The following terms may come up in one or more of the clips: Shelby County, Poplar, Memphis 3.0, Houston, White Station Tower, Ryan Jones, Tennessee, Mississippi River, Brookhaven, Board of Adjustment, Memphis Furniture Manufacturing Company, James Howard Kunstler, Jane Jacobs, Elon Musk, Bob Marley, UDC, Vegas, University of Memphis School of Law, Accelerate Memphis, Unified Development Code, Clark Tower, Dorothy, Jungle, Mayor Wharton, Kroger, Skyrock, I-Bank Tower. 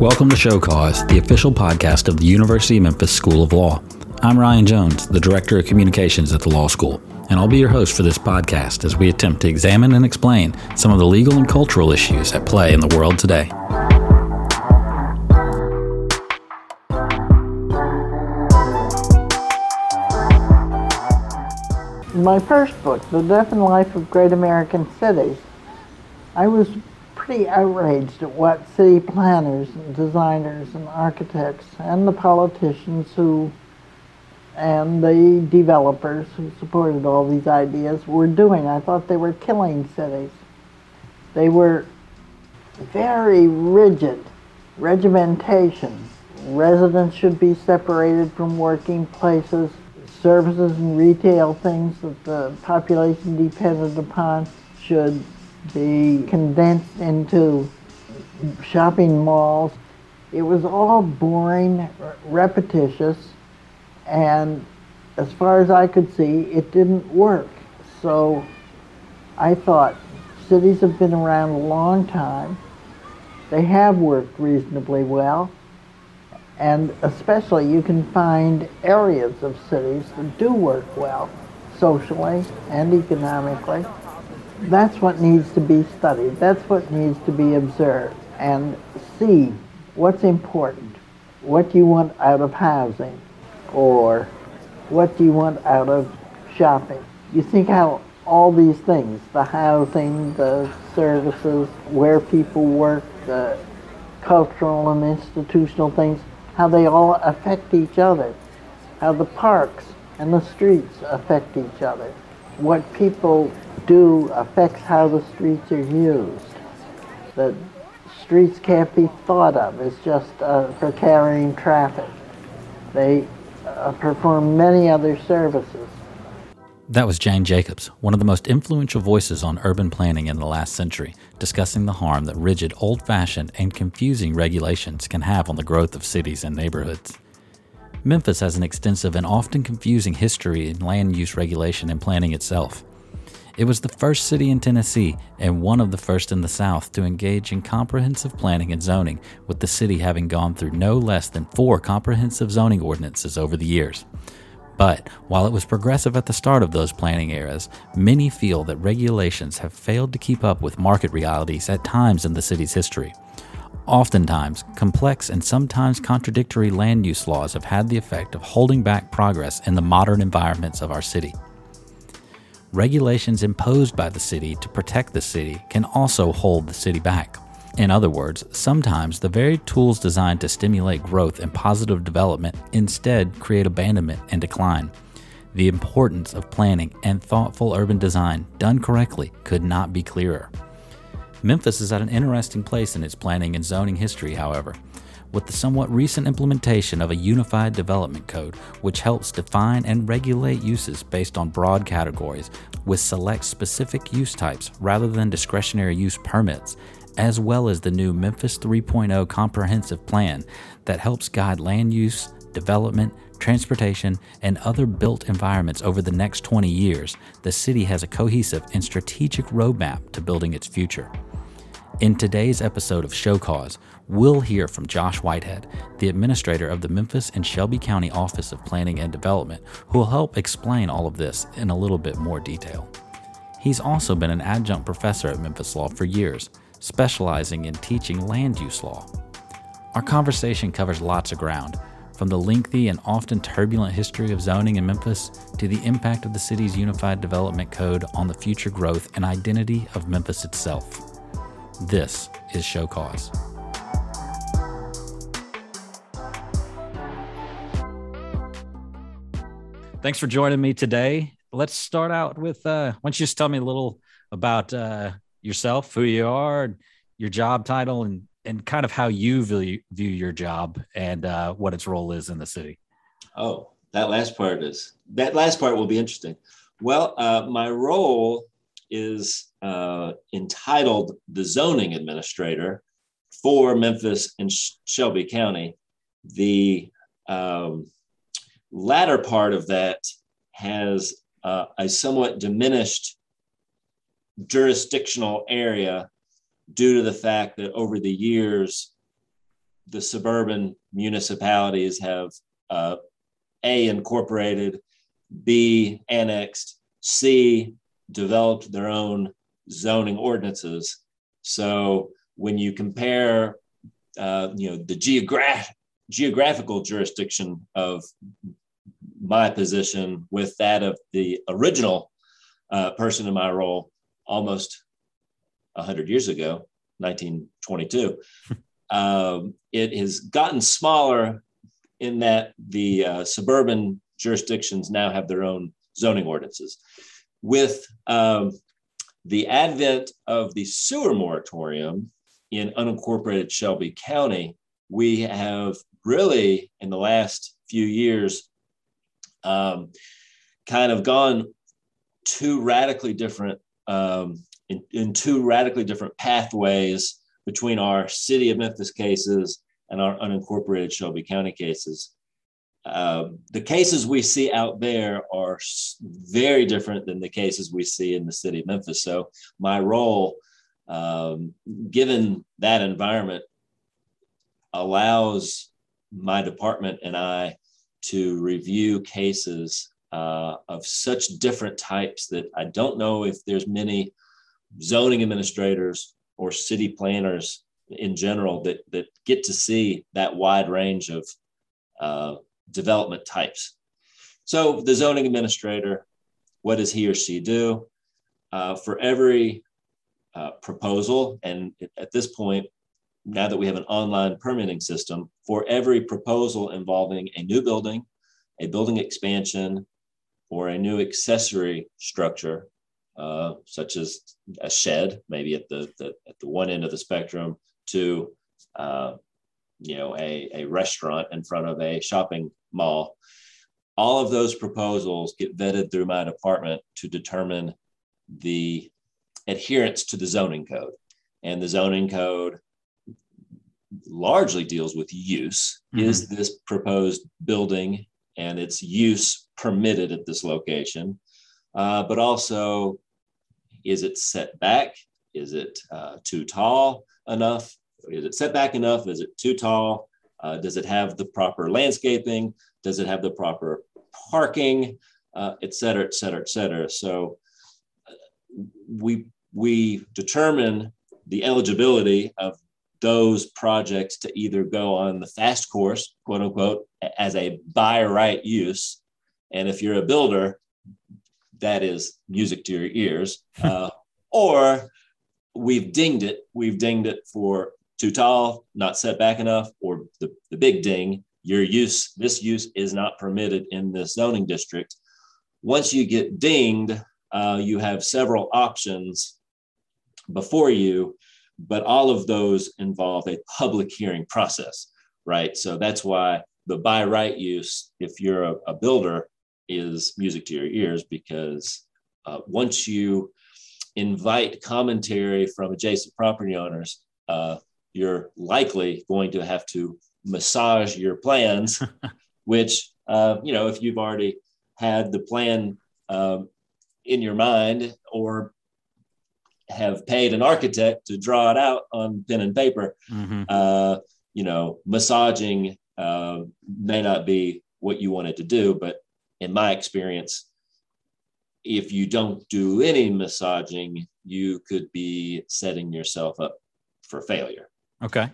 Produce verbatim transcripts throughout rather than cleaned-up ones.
Welcome to Show Cause, the official podcast of the University of Memphis School of Law. I'm Ryan Jones, the Director of Communications at the law school, and I'll be your host for this podcast as we attempt to examine and explain some of the legal and cultural issues at play in the world today. In my first book, The Death and Life of Great American Cities, I was pretty outraged at what city planners and designers and architects and the politicians who and the developers who supported all these ideas were doing. I thought they were killing cities. They were very rigid regimentation. Residents should be separated from working places, services and retail things that the population depended upon should be condensed into shopping malls. It was all boring, repetitious, and as far as I could see, it didn't work. So I thought, cities have been around a long time. They have worked reasonably well. And especially you can find areas of cities that do work well, socially and economically. That's what needs to be studied. That's what needs to be observed and see what's important. What do you want out of housing? Or what do you want out of shopping? You think how all these things, the housing, the services, where people work, the cultural and institutional things, how they all affect each other, how the parks and the streets affect each other. What people do affects how the streets are used. The streets can't be thought of as just uh, for carrying traffic. They uh, perform many other services. That was Jane Jacobs, one of the most influential voices on urban planning in the last century, discussing the harm that rigid, old-fashioned, and confusing regulations can have on the growth of cities and neighborhoods. Memphis has an extensive and often confusing history in land use regulation and planning itself. It was the first city in Tennessee and one of the first in the South to engage in comprehensive planning and zoning, with the city having gone through no less than four comprehensive zoning ordinances over the years. But while it was progressive at the start of those planning eras, many feel that regulations have failed to keep up with market realities at times in the city's history. Oftentimes, complex and sometimes contradictory land use laws have had the effect of holding back progress in the modern environments of our city. Regulations imposed by the city to protect the city can also hold the city back. In other words, sometimes the very tools designed to stimulate growth and positive development instead create abandonment and decline. The importance of planning and thoughtful urban design done correctly could not be clearer. Memphis is at an interesting place in its planning and zoning history, however, with the somewhat recent implementation of a Unified Development Code, which helps define and regulate uses based on broad categories, with select specific use types rather than discretionary use permits, as well as the new Memphis three point oh comprehensive plan that helps guide land use, development, transportation, and other built environments over the next twenty years, the city has a cohesive and strategic roadmap to building its future. In today's episode of Show Cause, we'll hear from Josh Whitehead, the administrator of the Memphis and Shelby County Office of Planning and Development, who will help explain all of this in a little bit more detail. He's also been an adjunct professor at Memphis Law for years, specializing in teaching land use law. Our conversation covers lots of ground, from the lengthy and often turbulent history of zoning in Memphis to the impact of the city's Unified Development Code on the future growth and identity of Memphis itself. This is Show Cause. Thanks for joining me today. Let's start out with, uh, why don't you just tell me a little about uh, yourself, who you are, your job title, and, and kind of how you view, view your job and uh, what its role is in the city. Oh, that last part is, that last part will be interesting. Well, uh, my role is uh, entitled the Zoning Administrator for Memphis and Shelby County. The um, latter part of that has uh, a somewhat diminished jurisdictional area due to the fact that over the years, the suburban municipalities have uh, A, incorporated, B, annexed, C, developed their own zoning ordinances. So when you compare, uh, you know, the geogra- geographical jurisdiction of my position with that of the original uh, person in my role almost one hundred years ago, nineteen twenty-two, um, it has gotten smaller in that the uh, suburban jurisdictions now have their own zoning ordinances. With um, the advent of the sewer moratorium in unincorporated Shelby County, we have really, in the last few years, um, kind of gone two radically different, um, in, in two radically different pathways between our City of Memphis cases and our unincorporated Shelby County cases. Uh, the cases we see out there are very different than the cases we see in the City of Memphis. So my role, um, given that environment, allows my department and I to review cases uh, of such different types that I don't know if there's many zoning administrators or city planners in general that that get to see that wide range of uh, development types. So the zoning administrator, what does he or she do? Uh, for every uh, proposal, and at this point, now that we have an online permitting system, for every proposal involving a new building, a building expansion, or a new accessory structure, uh, such as a shed, maybe at the, the at the one end of the spectrum, to uh, you know, a, a restaurant in front of a shopping mall. All of those proposals get vetted through my department to determine the adherence to the zoning code. And the zoning code largely deals with use. Mm-hmm. Is this proposed building and its use permitted at this location? Uh, but also, is it set back? Is it uh, too tall enough? Is it set back enough? Is it too tall? Uh, does it have the proper landscaping? Does it have the proper parking, uh, et cetera, et cetera, et cetera? So we, we determine the eligibility of those projects to either go on the fast course, quote unquote, as a by right use. And if you're a builder, that is music to your ears. Uh, or we've dinged it. We've dinged it for too tall, not set back enough, or the, the big ding, your use, this use is not permitted in this zoning district. Once you get dinged, uh, you have several options before you, but all of those involve a public hearing process, right? So that's why the by right use, if you're a, a builder, is music to your ears, because uh, once you invite commentary from adjacent property owners, uh, you're likely going to have to massage your plans, which, uh, you know, if you've already had the plan um, in your mind or have paid an architect to draw it out on pen and paper, mm-hmm. uh, you know, massaging uh, may not be what you wanted to do. But in my experience, if you don't do any massaging, you could be setting yourself up for failure. Okay.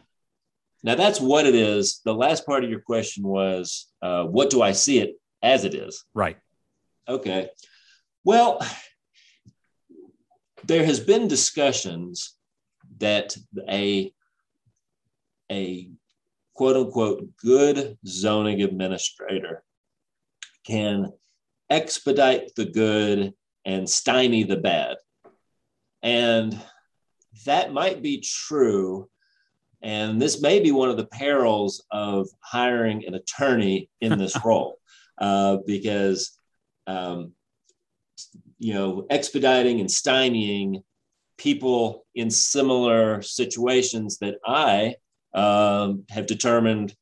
Now that's what it is. The last part of your question was, uh, what do I see it as it is? Right. Okay. Well, there has been discussions that a, a quote unquote good zoning administrator can expedite the good and stymie the bad. And that might be true. And this may be one of the perils of hiring an attorney in this role, uh, because, um, you know, expediting and stymieing people in similar situations that I um, have determined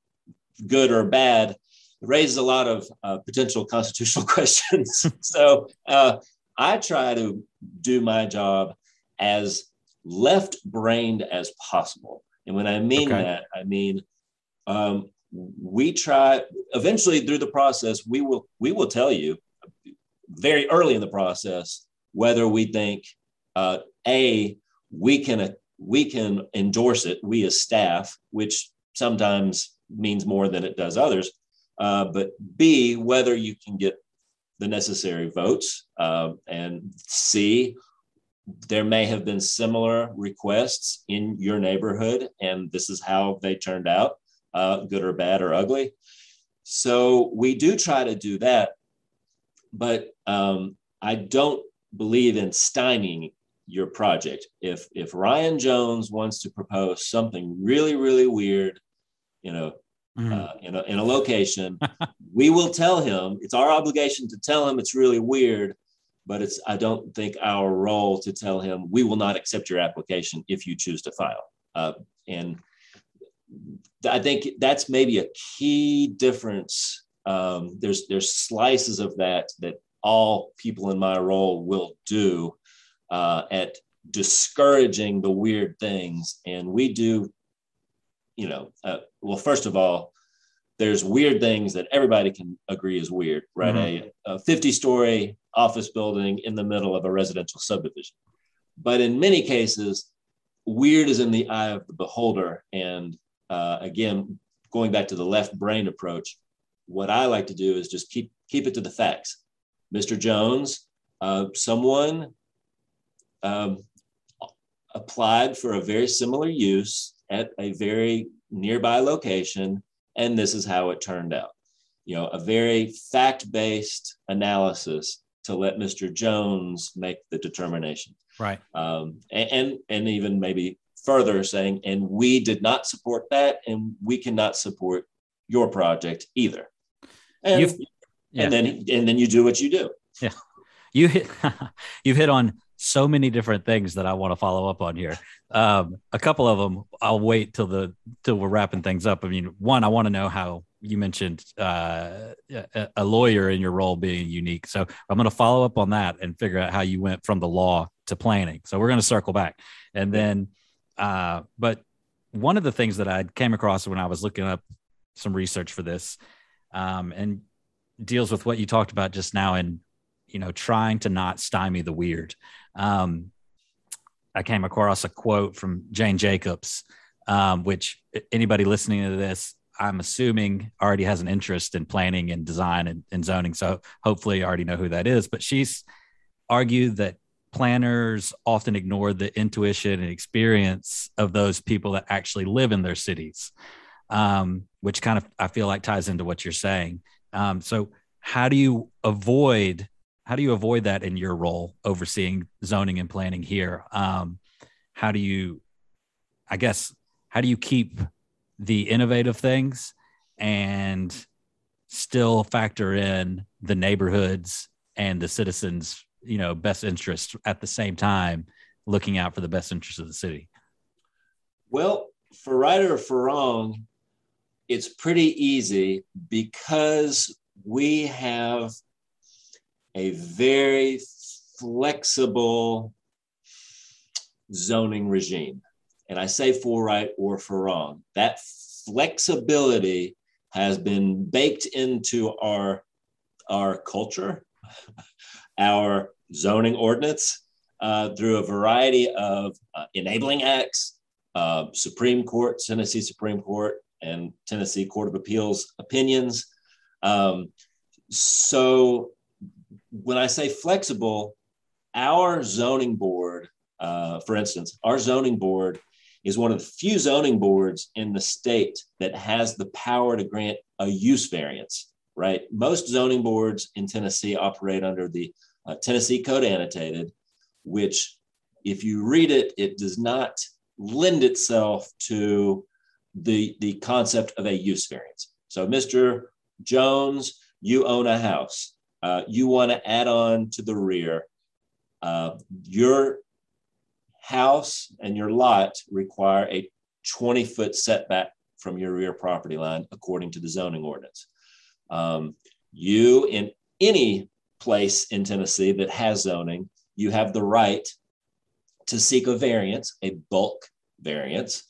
good or bad raises a lot of uh, potential constitutional questions. So uh, I try to do my job as left-brained as possible. And when I mean okay. that, I mean Um, we try eventually through the process, we will we will tell you very early in the process whether we think uh, a we can uh, we can endorse it, we as staff, which sometimes means more than it does others, uh, but B, whether you can get the necessary votes, uh, and C, there may have been similar requests in your neighborhood, and this is how they turned out, uh, good or bad or ugly. So we do try to do that, but um, I don't believe in stymieing your project. If if Ryan Jones wants to propose something really, really weird, you know, mm. uh, in a, in a location, we will tell him. It's our obligation to tell him it's really weird, but it's, I don't think our role to tell him, we will not accept your application if you choose to file. Uh, and I think that's maybe a key difference. Um, there's there's slices of that that all people in my role will do uh, at discouraging the weird things. And we do, you know, uh, well, first of all, there's weird things that everybody can agree is weird, right? Mm-hmm. A fifty-story office building in the middle of a residential subdivision. But in many cases, weird is in the eye of the beholder. And uh, again, going back to the left brain approach, what I like to do is just keep keep it to the facts. Mister Jones, uh, someone um, applied for a very similar use at a very nearby location, and this is how it turned out. You know, a very fact-based analysis to let Mister Jones make the determination. Right. Um, and, and, and even maybe further saying, and we did not support that, and we cannot support your project either. And, you've, yeah. and then, and then you do what you do. Yeah. You hit, you've hit on so many different things that I want to follow up on here. Um, a couple of them, I'll wait till the, till we're wrapping things up. I mean, one, I want to know how, you mentioned uh, a lawyer in your role being unique. So I'm going to follow up on that and figure out how you went from the law to planning. So we're going to circle back. And then, uh, but one of the things that I came across when I was looking up some research for this um, and deals with what you talked about just now and, you know, trying to not stymie the weird. Um, I came across a quote from Jane Jacobs, um, which anybody listening to this, I'm assuming already has an interest in planning and design and, and zoning. So hopefully you already know who that is, but she's argued that planners often ignore the intuition and experience of those people that actually live in their cities, um, which kind of, I feel like ties into what you're saying. Um, so how do you avoid, how do you avoid that in your role overseeing zoning and planning here? Um, how do you, I guess, how do you keep the innovative things and still factor in the neighborhoods and the citizens, you know, best interests at the same time, looking out for the best interests of the city? Well, for right or for wrong, it's pretty easy because we have a very flexible zoning regime. And I say for right or for wrong, that flexibility has been baked into our, our culture, our zoning ordinance, uh, through a variety of uh, enabling acts, uh, Supreme Court, Tennessee Supreme Court, and Tennessee Court of Appeals opinions. Um, so when I say flexible, our zoning board, uh, for instance, our zoning board is one of the few zoning boards in the state that has the power to grant a use variance, right? Most zoning boards in Tennessee operate under the uh, Tennessee Code Annotated, which if you read it, it does not lend itself to the, the concept of a use variance. So Mister Jones, you own a house. Uh, you want to add on to the rear. Uh, your house and your lot require a twenty-foot setback from your rear property line, according to the zoning ordinance. Um, you, in any place in Tennessee that has zoning, you have the right to seek a variance, a bulk variance,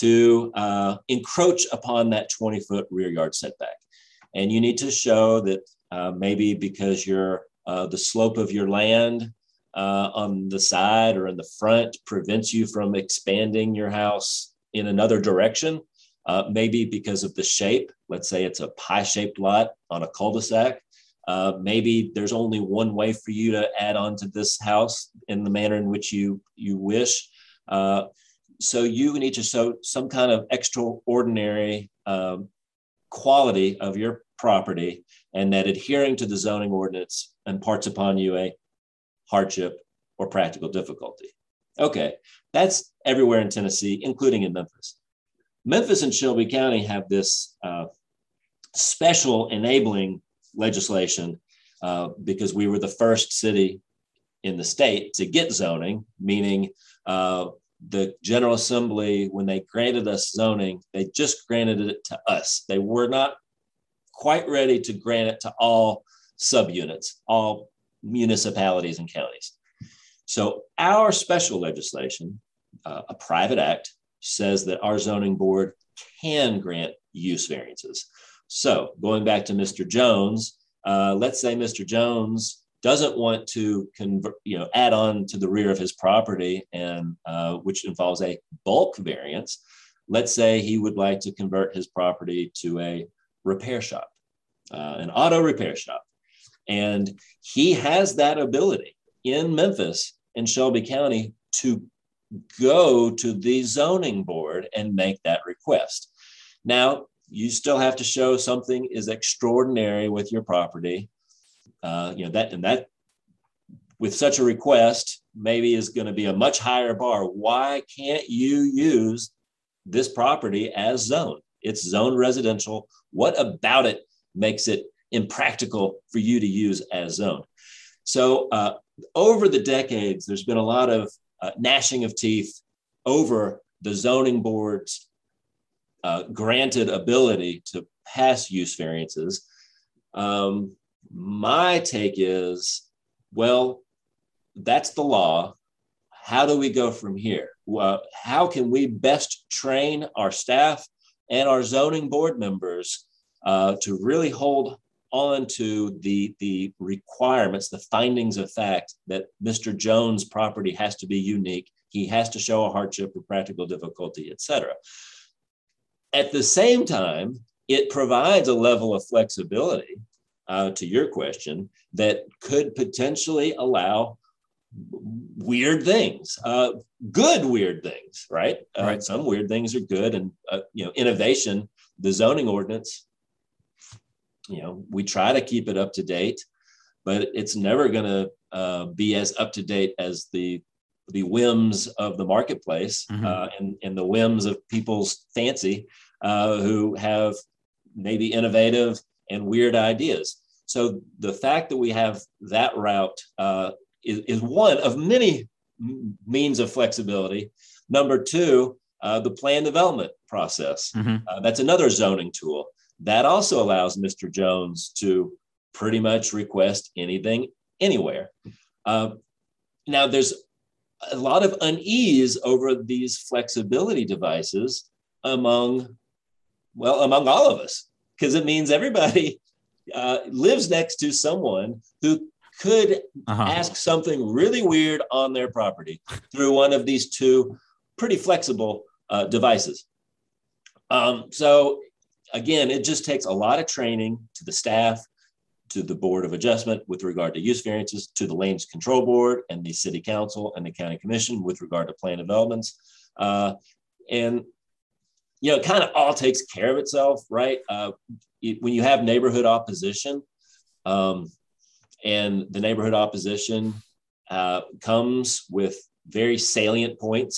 to uh, encroach upon that twenty foot rear yard setback. And you need to show that uh, maybe because you're, uh, the slope of your land uh, on the side or in the front prevents you from expanding your house in another direction. Uh, maybe because of the shape, let's say it's a pie-shaped lot on a cul-de-sac. Uh, maybe there's only one way for you to add on to this house in the manner in which you, you wish. Uh, so you need to show some kind of extraordinary um, quality of your property, and that adhering to the zoning ordinance imparts upon you a hardship or practical difficulty. Okay, that's everywhere in Tennessee, including in Memphis. Memphis and Shelby County have this uh, special enabling legislation uh, because we were the first city in the state to get zoning, meaning uh, the General Assembly, when they granted us zoning, they just granted it to us. They were not quite ready to grant it to all subunits, all municipalities and counties. So our special legislation, uh, a private act, says that our zoning board can grant use variances. So going back to Mister Jones, uh, let's say Mister Jones doesn't want to convert, you know, add on to the rear of his property, and uh, which involves a bulk variance. Let's say he would like to convert his property to a repair shop, uh, an auto repair shop. And he has that ability in Memphis and Shelby County to go to the zoning board and make that request. Now, you still have to show something is extraordinary with your property. Uh, you know, that and that with such a request, maybe is going to be a much higher bar. Why can't you use this property as zone? It's zone residential. What about it makes it impractical for you to use as zone? So uh, over the decades, there's been a lot of Uh, gnashing of teeth over the zoning board's uh, granted ability to pass use variances. Um, my take is, well, that's the law. How do we go from here? Uh, how can we best train our staff and our zoning board members uh, to really hold on to the, the requirements, the findings of fact that Mister Jones' property has to be unique. He has to show a hardship or practical difficulty, et cetera. At the same time, it provides a level of flexibility, uh, to your question, that could potentially allow weird things, uh, good weird things, right? Uh, right. Some weird things are good, and uh, you know, innovation, the zoning ordinance, you know, we try to keep it up to date, but it's never going to uh, be as up to date as the the whims of the marketplace, mm-hmm. uh, and, and the whims of people's fancy uh, who have maybe innovative and weird ideas. So the fact that we have that route uh, is, is one of many means of flexibility. Number two, uh, the plan development process. Mm-hmm. Uh, that's another zoning tool. That also allows Mister Jones to pretty much request anything, anywhere. Uh, now, there's a lot of unease over these flexibility devices among, well, among all of us, because it means everybody uh, lives next to someone who could uh-huh. ask something really weird on their property through one of these two pretty flexible uh, devices. Um, so... Again, it just takes a lot of training to the staff, to the Board of Adjustment with regard to use variances, to the Lands Control Board and the City Council and the County Commission with regard to plan developments. Uh, and, you know, it kind of all takes care of itself, right? Uh, it, when you have neighborhood opposition um, and the neighborhood opposition uh, comes with very salient points,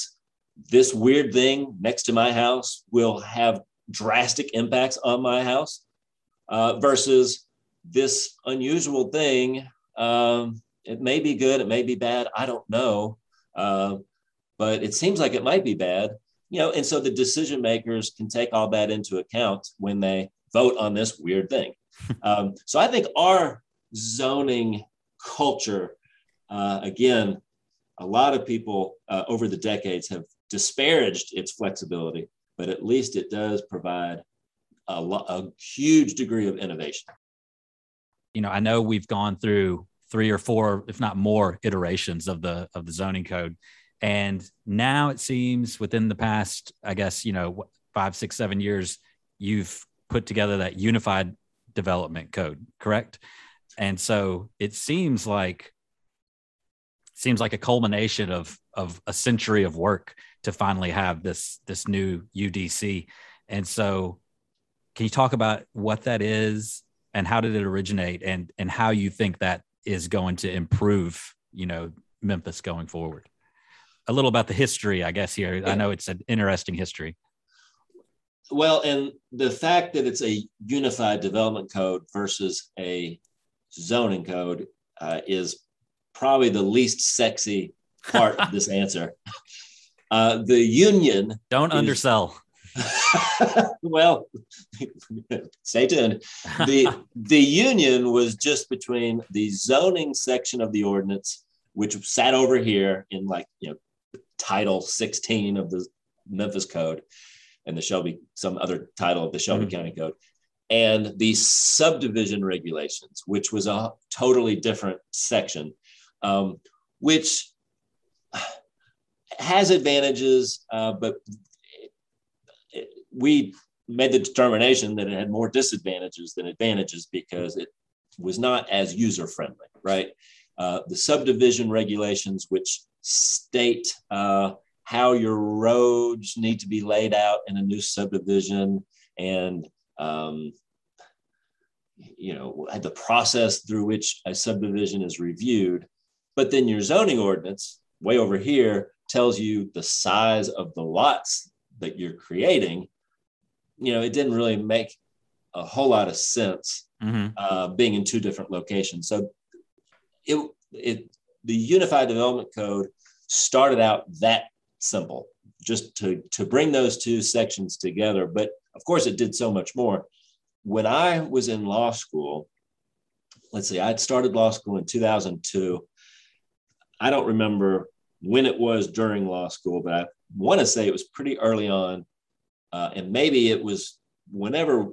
this weird thing next to my house will have drastic impacts on my house uh, versus this unusual thing. Um, it may be good, it may be bad, I don't know, uh, but it seems like it might be bad, you know. And so the decision makers can take all that into account when they vote on this weird thing. Um, so I think our zoning culture, uh, again, a lot of people uh, over the decades have disparaged its flexibility. but at least it does provide a, lo- a huge degree of innovation. You know, I know we've gone through three or four, if not more, iterations of the of the zoning code. And now it seems within the past, I guess, you know, five, six, seven years, you've put together that unified development code, correct? And so it seems like seems like a culmination of of a century of work to finally have this this new U D C. And so can you talk about what that is and how did it originate and and how you think that is going to improve, you know, Memphis going forward? A little about the history, I guess, here. I know it's an interesting history. Well, and the fact that it's a unified development code versus a zoning code uh, is probably the least sexy part of this answer. Uh, the union. Don't is, undersell. Well, stay tuned. The, the union was just between the zoning section of the ordinance, which sat over here in like, you know, Title sixteen of the Memphis Code and the Shelby, some other title of the Shelby mm-hmm. County Code, and the subdivision regulations, which was a totally different section, um, which has advantages, uh, but it, we made the determination that it had more disadvantages than advantages because it was not as user-friendly, right? Uh, the subdivision regulations, which state uh, how your roads need to be laid out in a new subdivision, and um, you know, the process through which a subdivision is reviewed. But then your zoning ordinance, way over here, tells you the size of the lots that you're creating. You know, it didn't really make a whole lot of sense mm-hmm. uh, being in two different locations. So it it the Unified Development Code started out that simple, just to, to bring those two sections together. But of course, it did so much more. When I was in law school, let's see, I'd started law school in two thousand two. I don't remember when it was during law school, but I want to say it was pretty early on. Uh, and maybe it was whenever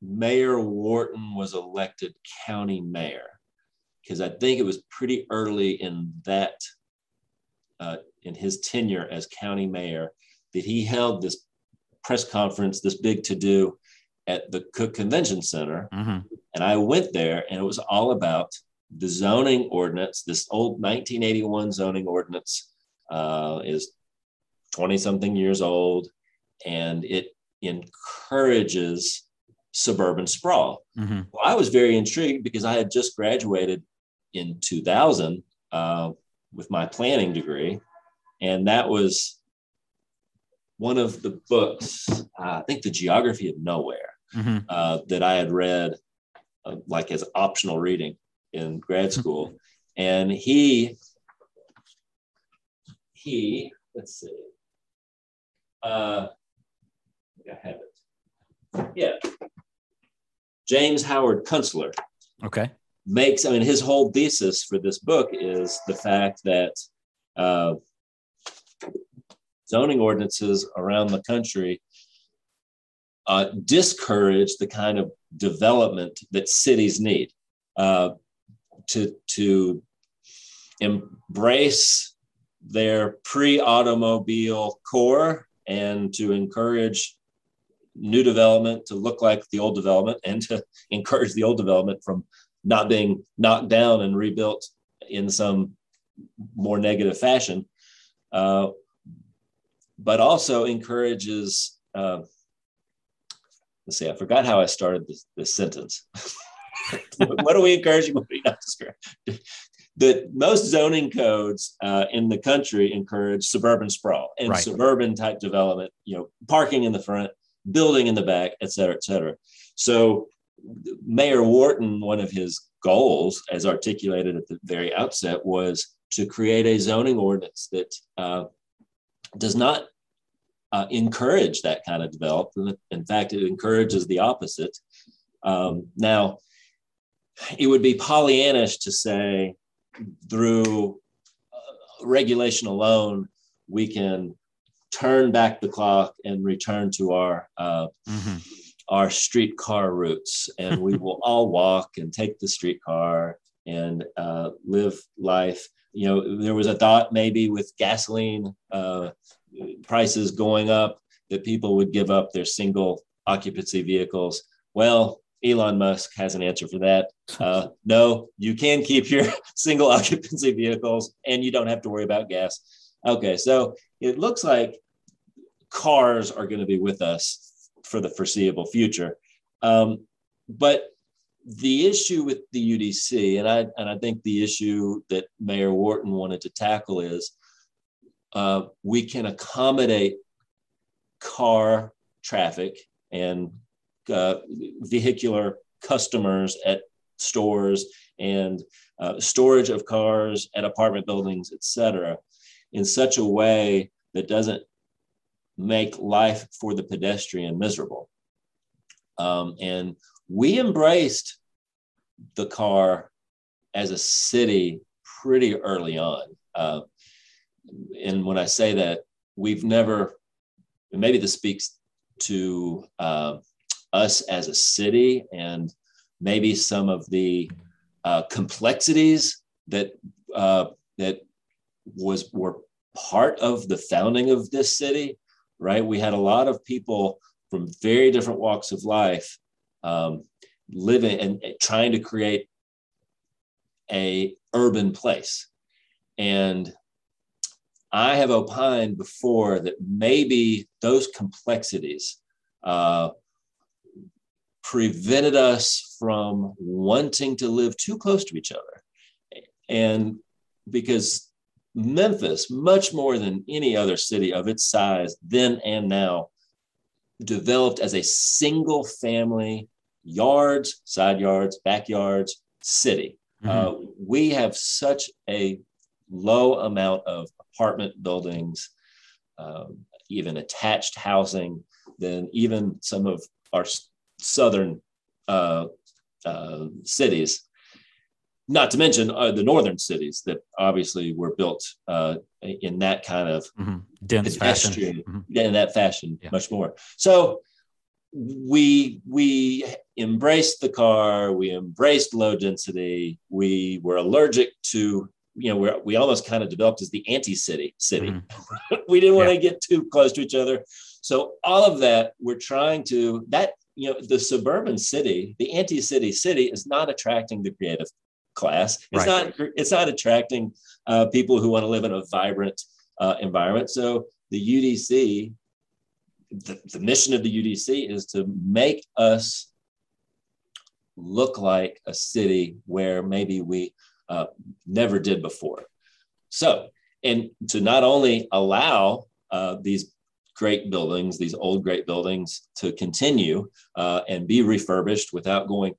Mayor Wharton was elected county mayor, because I think it was pretty early in that, uh, in his tenure as county mayor, that he held this press conference, this big to-do at the Cook Convention Center. Mm-hmm. And I went there, and it was all about the zoning ordinance. This old nineteen eighty-one zoning ordinance uh, is twenty-something years old, and it encourages suburban sprawl. Mm-hmm. Well, I was very intrigued because I had just graduated in two thousand uh, with my planning degree. And that was one of the books, uh, I think The Geography of Nowhere, mm-hmm. uh, that I had read uh, like as optional reading in grad school. And he, he, let's see, uh, I have it. Yeah. James Howard Kunstler. Okay. Makes, I mean, his whole thesis for this book is the fact that uh, zoning ordinances around the country uh, discourage the kind of development that cities need uh, to, to embrace their pre-automobile core and to encourage new development to look like the old development and to encourage the old development from not being knocked down and rebuilt in some more negative fashion, uh, but also encourages, uh, let's see, I forgot how I started this, this sentence. What do we encourage you? The most zoning codes uh, in the country encourage suburban sprawl and right. suburban type development, you know, parking in the front, building in the back, et cetera, et cetera. So Mayor Wharton, one of his goals, as articulated at the very outset, was to create a zoning ordinance that uh, does not uh, encourage that kind of development. In fact, it encourages the opposite. Um, now, it would be Pollyannish to say through uh, regulation alone, we can turn back the clock and return to our uh, mm-hmm. our streetcar routes. And we will all walk and take the streetcar and uh, live life. You know, there was a thought maybe with gasoline uh, prices going up that people would give up their single occupancy vehicles. Well, Elon Musk has an answer for that. Uh, no, you can keep your single occupancy vehicles and you don't have to worry about gas. Okay, so it looks like cars are going to be with us for the foreseeable future. Um, but the issue with the U D C, and I and I think the issue that Mayor Wharton wanted to tackle is uh, we can accommodate car traffic and uh, vehicular customers at stores and uh, storage of cars at apartment buildings, et cetera, in such a way that doesn't make life for the pedestrian miserable. Um, and we embraced the car as a city pretty early on. Uh, and when I say that, we've never, maybe this speaks to uh, us as a city and maybe some of the uh, complexities that uh, that was were part of the founding of this city, right? We had a lot of people from very different walks of life um, living and trying to create a urban place. And I have opined before that maybe those complexities uh, prevented us from wanting to live too close to each other. And because Memphis, much more than any other city of its size then and now, developed as a single family yards, side yards, backyards city. Mm-hmm. Uh, we have such a low amount of apartment buildings, um, even attached housing, than even some of our southern uh, uh, cities. Not to mention uh, the northern cities that obviously were built uh, in that kind of mm-hmm. dense fashion, mm-hmm. in that fashion, yeah. much more. So we we embraced the car, we embraced low density, we were allergic to, you know, we we almost kind of developed as the anti-city city. Mm-hmm. We didn't want to yeah. get too close to each other. So all of that, we're trying to, that, you know, the suburban city, the anti-city city is not attracting the creative class. It's right. not it's not attracting uh, people who want to live in a vibrant uh, environment. So the U D C, the, the mission of the U D C is to make us look like a city where maybe we uh, never did before. So, and to not only allow uh, these great buildings, these old great buildings to continue uh, and be refurbished without going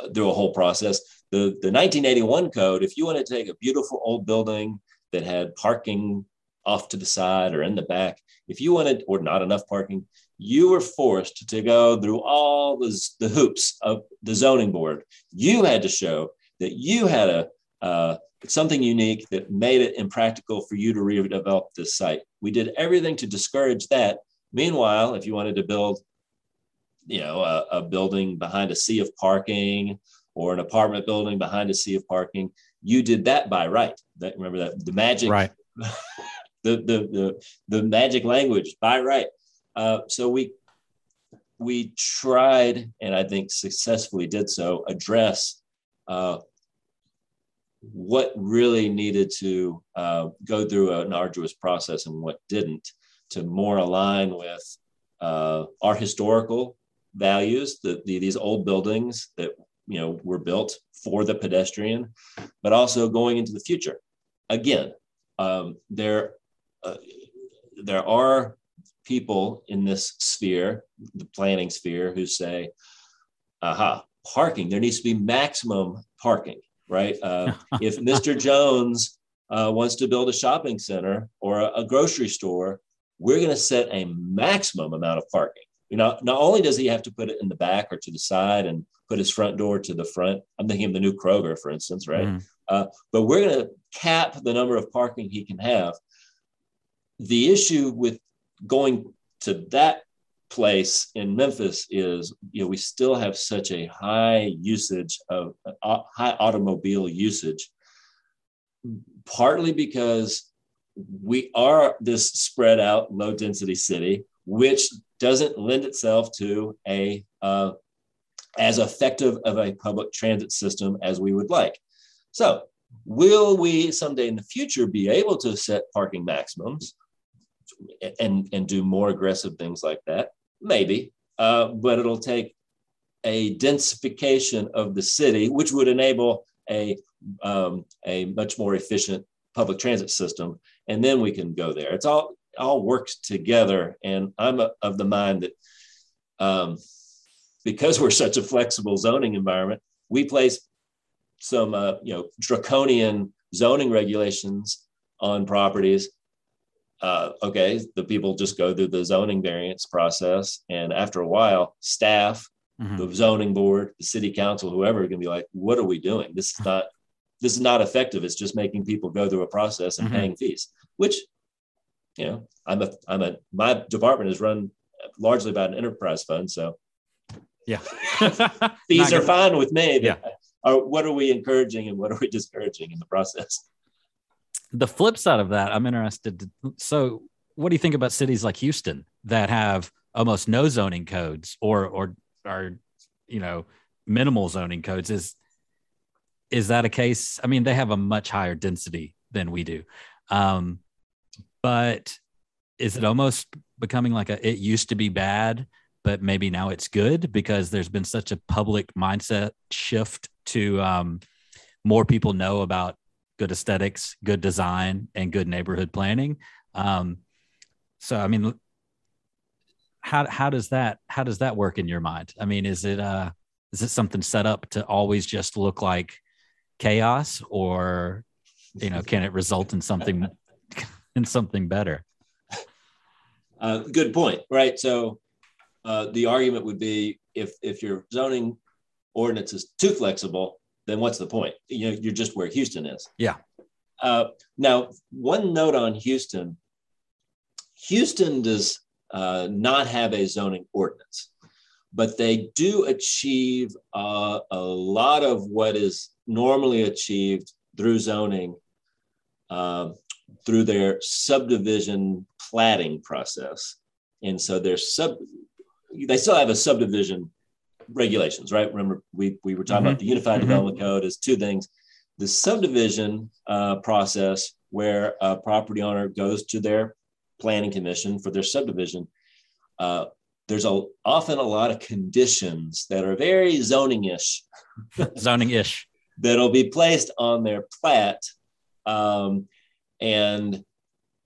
uh, through a whole process, The, the nineteen eighty-one code, if you want to take a beautiful old building that had parking off to the side or in the back, if you wanted, or not enough parking, you were forced to go through all the, the hoops of the zoning board. You had to show that you had a uh, something unique that made it impractical for you to redevelop this site. We did everything to discourage that. Meanwhile, if you wanted to build, you know, a, a building behind a sea of parking, or an apartment building behind a sea of parking, you did that by right. That, remember that the magic, right. the, the the the magic language by right. Uh, so we we tried, and I think successfully did so, address uh, what really needed to uh, go through an arduous process and what didn't, to more align with uh, our historical values, the, the these old buildings that, you know, were built for the pedestrian, but also going into the future. Again, um, there, uh, there are people in this sphere, the planning sphere, who say, aha, parking, there needs to be maximum parking, right? Uh, if Mister Jones uh, wants to build a shopping center or a, a grocery store, we're going to set a maximum amount of parking. You know, not only does he have to put it in the back or to the side and put his front door to the front. I'm thinking of the new Kroger, for instance, right? Mm. Uh, but we're going to cap the number of parking he can have. the issue with going to that place in Memphis is, you know, we still have such a high usage of uh, high automobile usage, partly because we are this spread out, low density city, which doesn't lend itself to a uh, as effective of a public transit system as we would like. So will we someday in the future be able to set parking maximums and, and do more aggressive things like that? Maybe, uh, but it'll take a densification of the city, which would enable a, um, a much more efficient public transit system. And then we can go there. It's all, it all works together. And I'm a, of the mind that um, because we're such a flexible zoning environment, we place some uh, you know, draconian zoning regulations on properties. Uh, okay, the people just go through the zoning variance process. And after a while, staff, mm-hmm. the zoning board, the city council, whoever are gonna be like, what are we doing? This is not, this is not effective. It's just making people go through a process and mm-hmm. paying fees, which, you know, I'm a, I'm a, my department is run largely by an enterprise fund. So yeah, fees are good. Fine with me. Yeah. Or what are we encouraging and what are we discouraging in the process? The flip side of that, I'm interested to, so what do you think about cities like Houston that have almost no zoning codes or, or are, you know, minimal zoning codes? Is, is that a case? I mean, they have a much higher density than we do. Um, but is it almost becoming like a, it used to be bad, but maybe now it's good because there's been such a public mindset shift to um, more people know about good aesthetics, good design, and good neighborhood planning. Um, so, I mean, how how does that how does that work in your mind? I mean, is it uh, is it something set up to always just look like chaos, or you know, can it result in something in something better? Uh, good point, right? So, uh, the argument would be if if your zoning ordinance is too flexible, then what's the point? You know, you're just where Houston is. Yeah. Uh, now, one note on Houston. Houston does uh, not have a zoning ordinance, but they do achieve uh, a lot of what is normally achieved through zoning, uh, through their subdivision platting process. And so they're sub, they still have a subdivision regulations, right? Remember, we, we were talking mm-hmm. about the Unified mm-hmm. Development Code as two things. The subdivision uh, process where a property owner goes to their planning commission for their subdivision, uh, there's a, often a lot of conditions that are very zoning-ish. Zoning-ish. That'll be placed on their plat. Um, and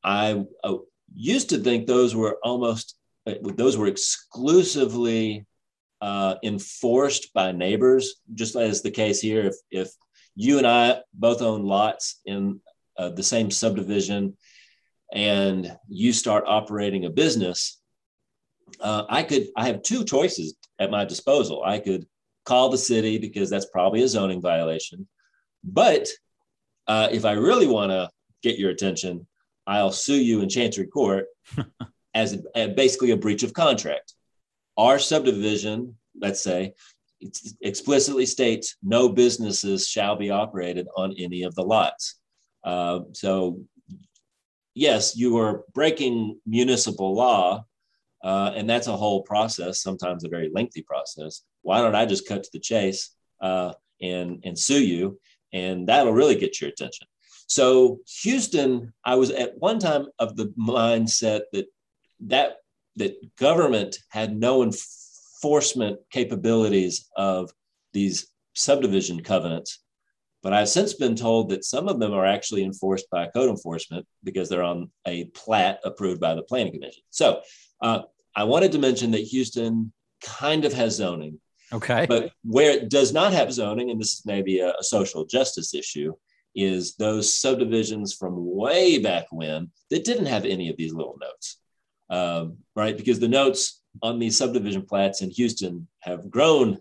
I uh, used to think those were almost, uh, those were exclusively Uh, enforced by neighbors, just as the case here. If if you and I both own lots in uh, the same subdivision, and you start operating a business, uh, I could I have two choices at my disposal. I could call the city because that's probably a zoning violation, but uh, if I really want to get your attention, I'll sue you in chancery court as a, basically a breach of contract. Our subdivision, let's say, it explicitly states no businesses shall be operated on any of the lots. Uh, so yes, you are breaking municipal law, uh, and that's a whole process, sometimes a very lengthy process. Why don't I just cut to the chase uh, and, and sue you, and that'll really get your attention. So Houston, I was at one time of the mindset that that that government had no enforcement capabilities of these subdivision covenants. But I've since been told that some of them are actually enforced by code enforcement because they're on a plat approved by the planning commission. So uh, I wanted to mention that Houston kind of has zoning. Okay. But where it does not have zoning, and this is maybe a, a social justice issue, is those subdivisions from way back when that didn't have any of these little notes. Um, right, because the notes on these subdivision plats in Houston have grown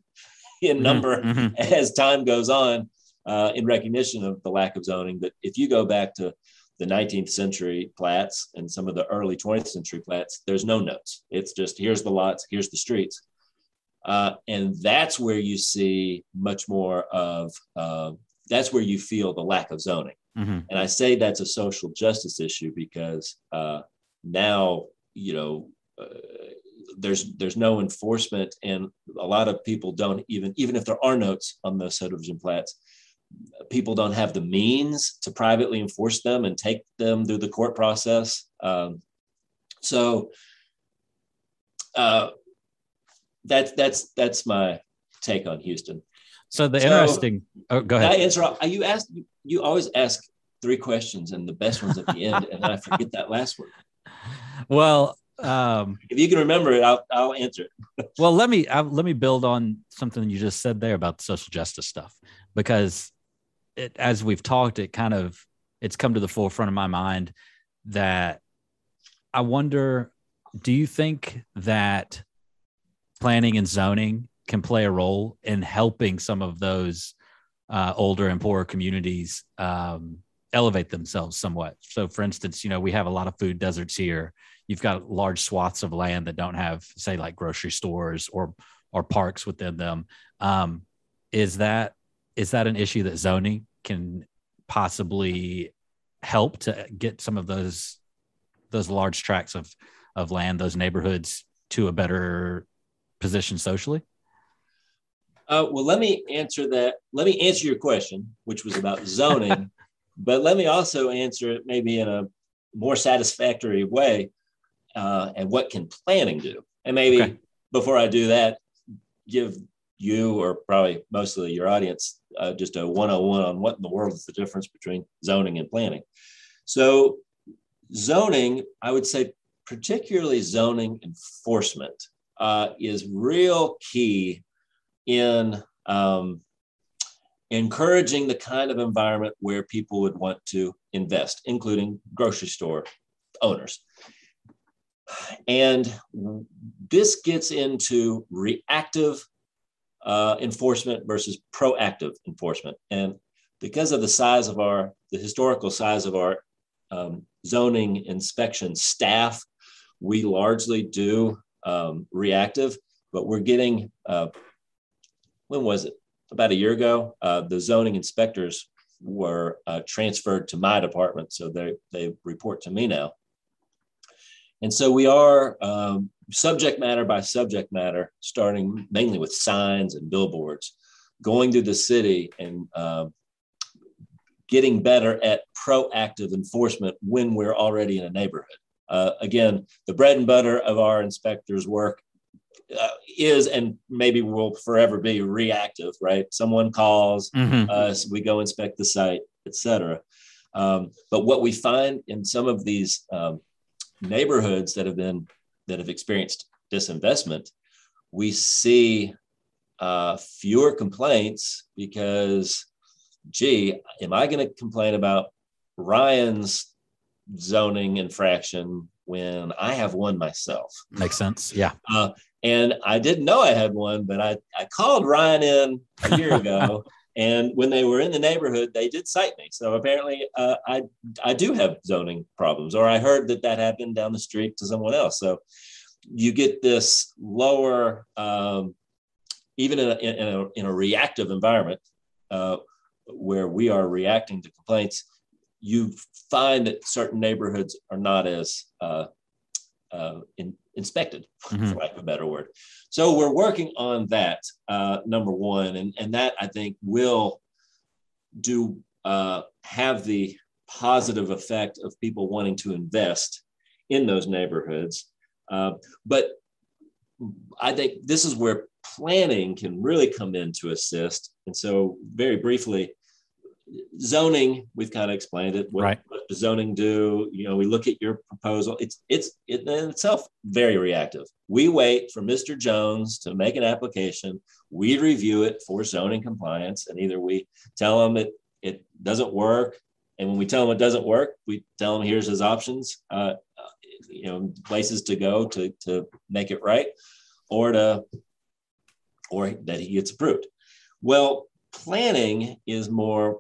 in number mm-hmm. as time goes on uh, in recognition of the lack of zoning. But if you go back to the nineteenth century plats and some of the early twentieth century plats, there's no notes. It's just, here's the lots, here's the streets. Uh, and that's where you see much more of, uh, that's where you feel the lack of zoning. Mm-hmm. And I say that's a social justice issue because uh, now, you know, uh, there's there's no enforcement, and a lot of people don't even, even if there are notes on those subdivision plats, people don't have the means to privately enforce them and take them through the court process. Um, so uh, that's that's that's my take on Houston. So the so, interesting. Oh, go ahead. I answer, you asked. You always ask three questions, and the best one's at the end, and then I forget that last one. Well, um, if you can remember it, I'll, I'll answer it. Well, let me I, let me build on something you just said there about the social justice stuff, because it, as we've talked, it kind of it's come to the forefront of my mind that I wonder: do you think that planning and zoning can play a role in helping some of those uh, older and poorer communities um, elevate themselves somewhat? So for instance, you know, we have a lot of food deserts here. You've got large swaths of land that don't have, say, like grocery stores or, or parks within them. Um, is that, is that an issue that zoning can possibly help to get some of those, those large tracts of, of land, those neighborhoods to a better position socially? Uh, well, let me answer that. Let me answer your question, which was about zoning, but let me also answer it maybe in a more satisfactory way. Uh, and what can planning do? And maybe okay. before I do that, give you, or probably mostly your audience, uh, just a one oh one on what in the world is the difference between zoning and planning. So zoning, I would say particularly zoning enforcement uh, is real key in um, encouraging the kind of environment where people would want to invest, including grocery store owners. And this gets into reactive uh, enforcement versus proactive enforcement. And because of the size of our, the historical size of our um, zoning inspection staff, we largely do um, reactive, but we're getting uh, when was it? About a year ago, uh, the zoning inspectors were uh, transferred to my department. So they, they report to me now. And so we are um, subject matter by subject matter, starting mainly with signs and billboards, going through the city and uh, getting better at proactive enforcement when we're already in a neighborhood. Uh, again, the bread and butter of our inspectors' work Uh, is and maybe will forever be reactive, right? Someone calls mm-hmm. us, we go inspect the site, et cetera. Um, but what we find in some of these um, neighborhoods that have been, that have experienced disinvestment, we see uh, fewer complaints because, gee, am I going to complain about Ryan's zoning infraction when I have one myself? Makes sense. Yeah. Uh, And I didn't know I had one, but I, I called Ryan in a year ago. And when they were in the neighborhood, they did cite me. So apparently uh, I, I do have zoning problems, or I heard that that happened down the street to someone else. So you get this lower, um, even in a, in, a, in a reactive environment uh, where we are reacting to complaints, you find that certain neighborhoods are not as uh, uh, in inspected, mm-hmm. for lack of a better word. So we're working on that, uh, number one, and, and that I think will do uh, have the positive effect of people wanting to invest in those neighborhoods. Uh, but I think this is where planning can really come in to assist. And so very briefly, zoning, we've kind of explained it. What, right. what does zoning do? You know, we look at your proposal. It's it's it in itself very reactive. We wait for Mister Jones to make an application. We review it for zoning compliance, and either we tell him it it doesn't work, and when we tell him it doesn't work, we tell him here's his options. Uh, you know, places to go to to make it right, or to or that he gets approved. Well, planning is more.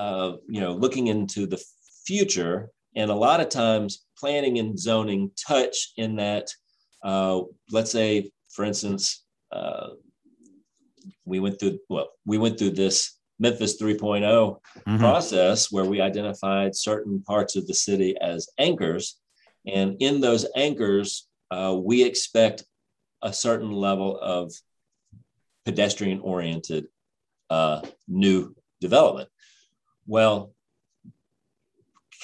Uh, you know, looking into the future. And a lot of times planning and zoning touch in that, uh, let's say, for instance, uh, we went through, well, we went through this Memphis three point oh mm-hmm. process where we identified certain parts of the city as anchors. And in those anchors, uh, we expect a certain level of pedestrian-oriented uh, new development. Well,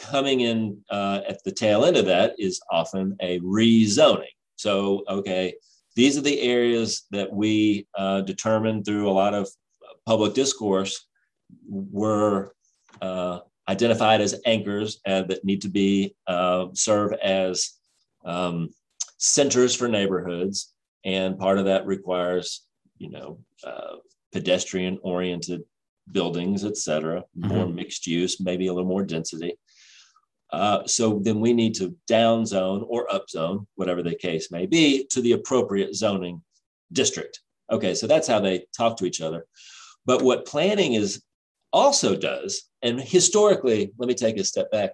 coming in uh, at the tail end of that is often a rezoning. So, okay, these are the areas that we uh, determined through a lot of public discourse were uh, identified as anchors uh, that need to be uh, serve as um, centers for neighborhoods. And part of that requires, you know, uh, pedestrian-oriented buildings, et cetera, mm-hmm. more mixed use, maybe a little more density. Uh, so then we need to down zone or up zone, whatever the case may be, to the appropriate zoning district. Okay, so that's how they talk to each other. But what planning is also does, and historically, let me take a step back,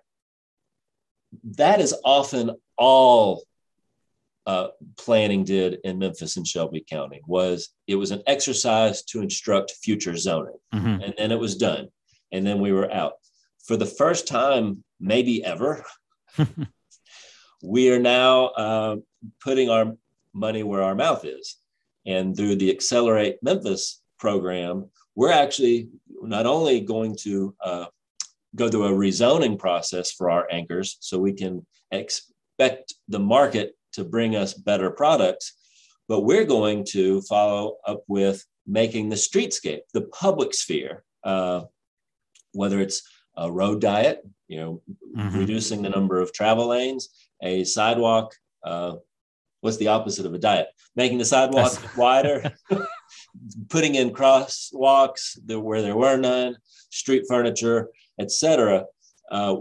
that is often all uh, planning did in Memphis and Shelby County, was it was an exercise to instruct future zoning. Mm-hmm. And then it was done. And then we were out. For the first time, maybe ever, we are now uh, putting our money where our mouth is. And through the Accelerate Memphis program, we're actually not only going to uh, go through a rezoning process for our anchors so we can expect the market to bring us better products, but we're going to follow up with making the streetscape, the public sphere, uh, whether it's a road diet, you know, mm-hmm. reducing the number of travel lanes, a sidewalk, uh, what's the opposite of a diet? Making the sidewalks wider, putting in crosswalks where there were none, street furniture, et cetera. Uh,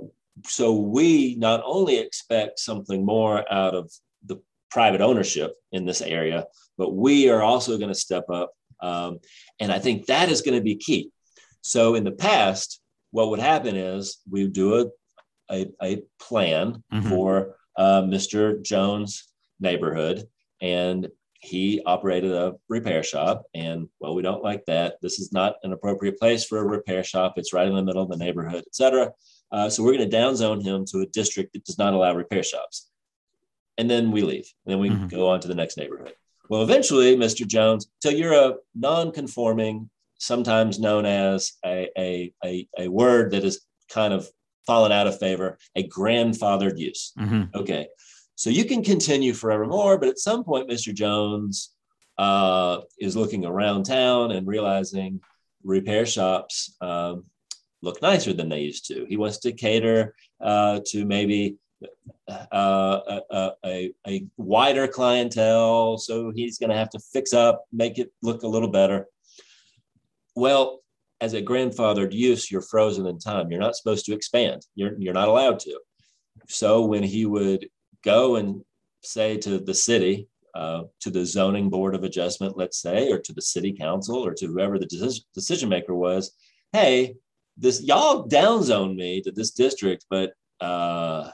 so we not only expect something more out of the private ownership in this area, but we are also going to step up. Um, and I think that is going to be key. So in the past, what would happen is we do a, a, a plan mm-hmm. for uh, Mister Jones' neighborhood, and he operated a repair shop, and well, we don't like that. This is not an appropriate place for a repair shop. It's right in the middle of the neighborhood, et cetera. Uh, so we're going to downzone him to a district that does not allow repair shops. And then we leave. And then we mm-hmm. go on to the next neighborhood. Well, eventually, Mister Jones, so you're a non-conforming, sometimes known as a, a, a, a word that has kind of fallen out of favor, a grandfathered use. Mm-hmm. Okay. So you can continue forevermore, but at some point, Mister Jones uh, is looking around town and realizing repair shops um, look nicer than they used to. He wants to cater uh, to maybe uh, a, a, a wider clientele, so he's going to have to fix up, make it look a little better. Well, as a grandfathered use, you're frozen in time. You're not supposed to expand. You're, you're not allowed to. So when he would go and say to the city, uh, to the zoning board of adjustment, let's say, or to the city council, or to whoever the decision, decision maker was, hey, this y'all downzone me to this district, but uh,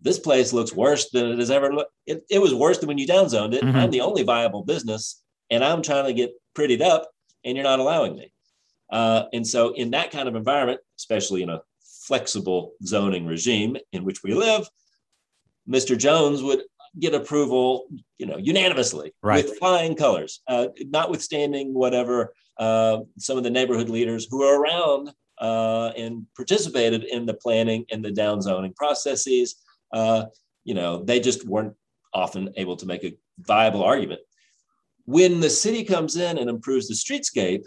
this place looks worse than it has ever looked. It, it was worse than when you downzoned it. Mm-hmm. I'm the only viable business, and I'm trying to get prettied up, and you're not allowing me. Uh, and so in that kind of environment, especially in a flexible zoning regime in which we live, Mister Jones would get approval, you know, unanimously, right, with flying colors, uh, notwithstanding whatever uh, some of the neighborhood leaders who are around uh, and participated in the planning and the downzoning processes. Uh, you know, they just weren't often able to make a viable argument. When the city comes in and improves the streetscape,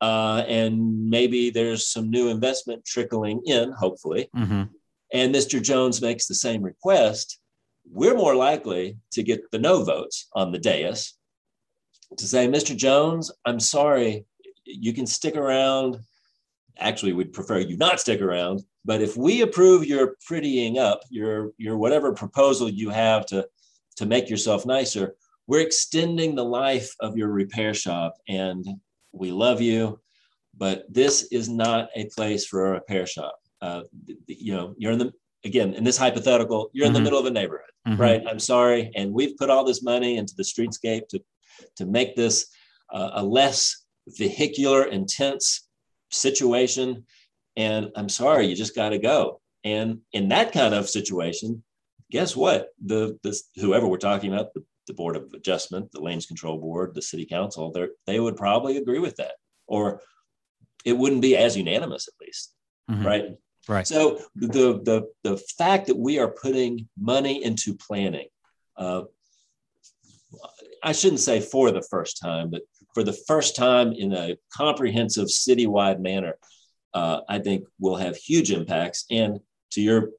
uh, and maybe there's some new investment trickling in, hopefully, mm-hmm. and Mister Jones makes the same request, we're more likely to get the no votes on the dais to say, Mister Jones, I'm sorry, you can stick around. Actually, we'd prefer you not stick around. But if we approve your prettying up, your, your whatever proposal you have to, to make yourself nicer, we're extending the life of your repair shop, and we love you, but this is not a place for a repair shop. uh, you know, you're in the, again, in this hypothetical, you're in mm-hmm. the middle of a neighborhood, mm-hmm. right? I'm sorry. And we've put all this money into the streetscape to, to make this uh, a less vehicular, intense situation. And I'm sorry, you just got to go. And in that kind of situation, guess what? The, the whoever we're talking about, the, the Board of Adjustment, the Lands Control Board, the City Council, they would probably agree with that, or it wouldn't be as unanimous, at least, mm-hmm. right? Right. So the the the fact that we are putting money into planning, uh, I shouldn't say for the first time, but for the first time in a comprehensive citywide manner, uh, I think will have huge impacts. And to your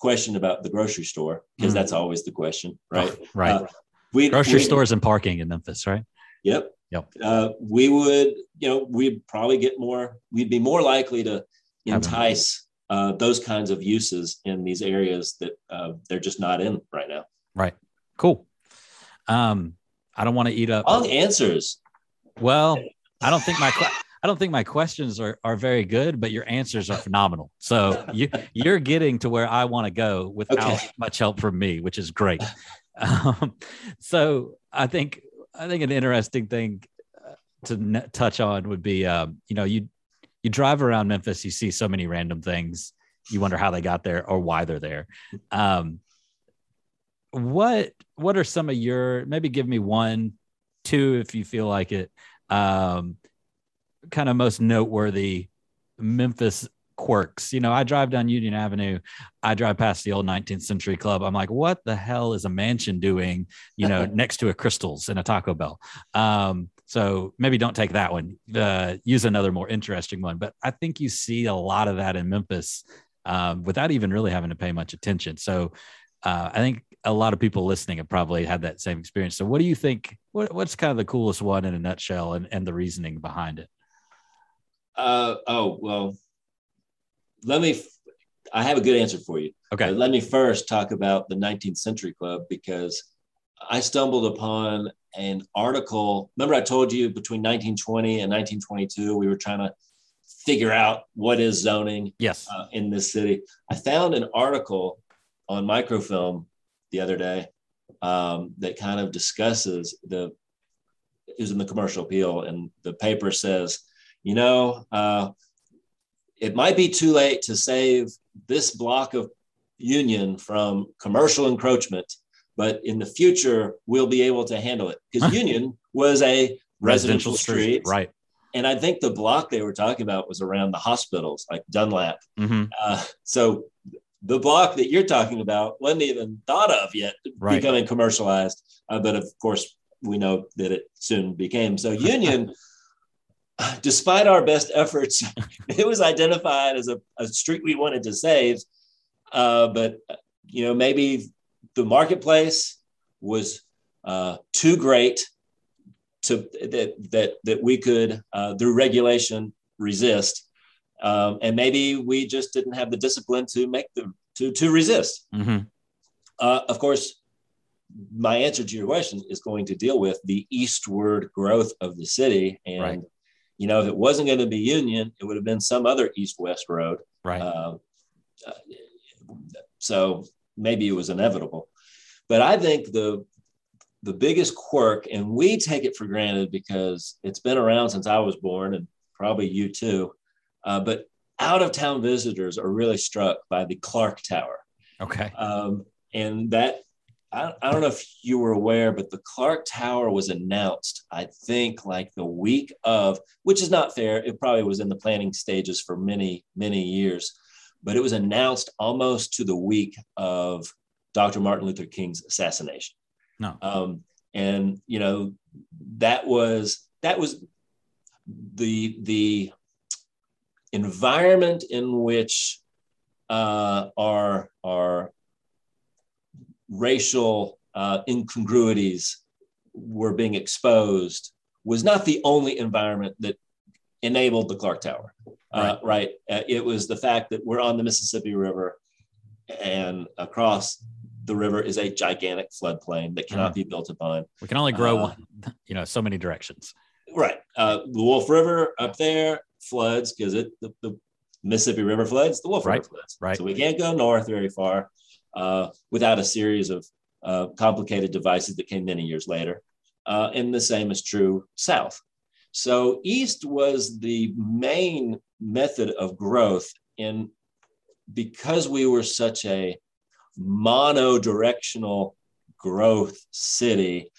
question about the grocery store, because mm. that's always the question, right? Oh, right. Uh, we, grocery we, stores and parking in Memphis, right? Yep. Yep. Uh, we would, you know, we'd probably get more, we'd be more likely to entice uh, those kinds of uses in these areas that uh, they're just not in right now. Right. Cool. Um, I don't want to eat up. All the answers. Well, I don't think my I don't think my questions are are very good, but your answers are phenomenal. So you you're getting to where I want to go without okay. much help from me, which is great. Um, so I think I think an interesting thing to n- touch on would be um, you know you you drive around Memphis, you see so many random things, you wonder how they got there or why they're there. Um, what what are some of your, maybe give me one, two if you feel like it, um, kind of most noteworthy Memphis quirks? You know, I drive down Union Avenue, I drive past the old nineteenth century club. I'm like, what the hell is a mansion doing, you know, next to a Crystals and a Taco Bell? Um, so maybe don't take that one, uh, use another more interesting one. But I think you see a lot of that in Memphis um, without even really having to pay much attention. So uh, I think a lot of people listening have probably had that same experience. So what do you think, what, what's kind of the coolest one in a nutshell, and, and the reasoning behind it? Uh, oh, well, let me, f- I have a good answer for you. Okay. But let me first talk about the nineteenth century club, because I stumbled upon an article. Remember I told you between nineteen twenty and nineteen twenty-two, we were trying to figure out what is zoning yes. uh, in this city. I found an article on microfilm the other day um, that kind of discusses the, it was in the Commercial Appeal, and the paper says, you know, uh, it might be too late to save this block of Union from commercial encroachment, but in the future, we'll be able to handle it. Because Union was a residential, residential street. Right. And I think the block they were talking about was around the hospitals, like Dunlap. Mm-hmm. Uh, so the block that you're talking about wasn't even thought of yet right. becoming commercialized. Uh, but of course, we know that it soon became. So Union... Despite our best efforts, it was identified as a, a street we wanted to save. Uh, but, you know, maybe the marketplace was uh, too great to that that that we could, uh, through regulation, resist. Um, and maybe we just didn't have the discipline to make the to to resist. Mm-hmm. Uh, of course, my answer to your question is going to deal with the eastward growth of the city. And right. You know, if it wasn't going to be Union, it would have been some other east-west road. Right. Uh, so maybe it was inevitable. But I think the the biggest quirk, and we take it for granted because it's been around since I was born, and probably you too, uh, but out-of-town visitors are really struck by the Clark Tower. Okay. Um, and that, I, I don't know if you were aware, but the Clark Tower was announced, I think, like the week of, which is not fair. It probably was in the planning stages for many, many years, but it was announced almost to the week of Doctor Martin Luther King's assassination. No, um, and you know that was that was the the environment in which uh, our our racial uh, incongruities were being exposed was not the only environment that enabled the Clark Tower, uh, right? right? Uh, it was the fact that we're on the Mississippi River, and across the river is a gigantic floodplain that cannot mm-hmm. be built upon. We can only grow uh, one, you know, so many directions. Right. Uh, the Wolf River up there floods because it the, the Mississippi River floods, the Wolf River right, floods. Right. So we can't go north very far uh, without a series of uh, complicated devices that came many years later. Uh, and the same is true south. So east was the main method of growth. And because we were such a mono-directional growth city,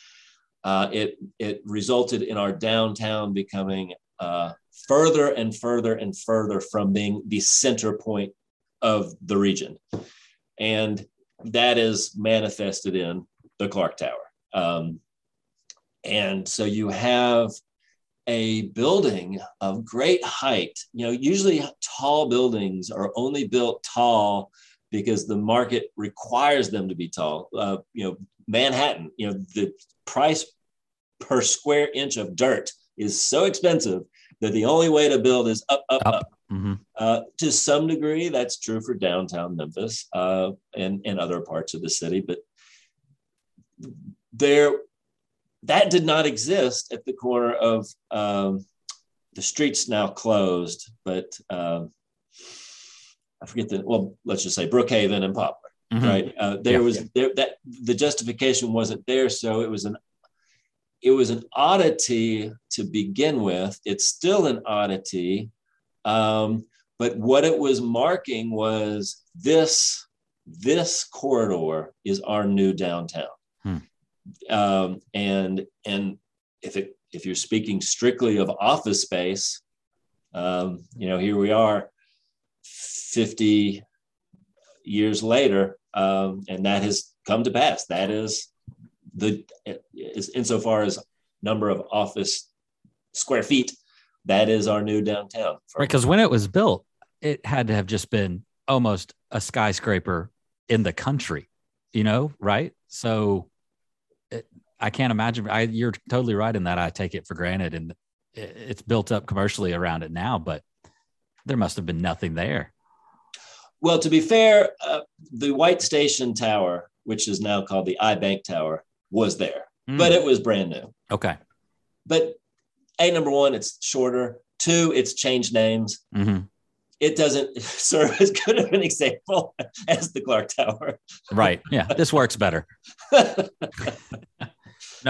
uh, it, it resulted in our downtown becoming uh, further and further and further from being the center point of the region. And that is manifested in the Clark Tower. Um, and so you have a building of great height. You know, usually tall buildings are only built tall because the market requires them to be tall. Uh, you know, Manhattan, you know, the price per square inch of dirt is so expensive that the only way to build is up, up, up. up. Mm-hmm. Uh, to some degree, that's true for downtown Memphis uh, and, and other parts of the city, but there, that did not exist at the corner of um, the streets now closed, but um, I forget the, well, let's just say Brookhaven and Poplar, mm-hmm. right? Uh, there yeah, was yeah. There, that the justification wasn't there, so it was an it was an oddity to begin with. It's still an oddity, um, but what it was marking was this this corridor is our new downtown. Hmm. Um, and and if it, if you're speaking strictly of office space, um, you know, here we are fifty years later, um, and that has come to pass. That is the, is insofar as number of office square feet, that is our new downtown. Right, because when it was built, it had to have just been almost a skyscraper in the country, you know, right? So I can't imagine. I, you're totally right in that. I take it for granted, and it, it's built up commercially around it now. But there must have been nothing there. Well, to be fair, uh, the White Station Tower, which is now called the I-Bank Tower, was there, mm. but it was brand new. Okay. But a number one, it's shorter. Two, it's changed names. Mm-hmm. It doesn't serve as good of an example as the Clark Tower. Right. Yeah. This works better. No,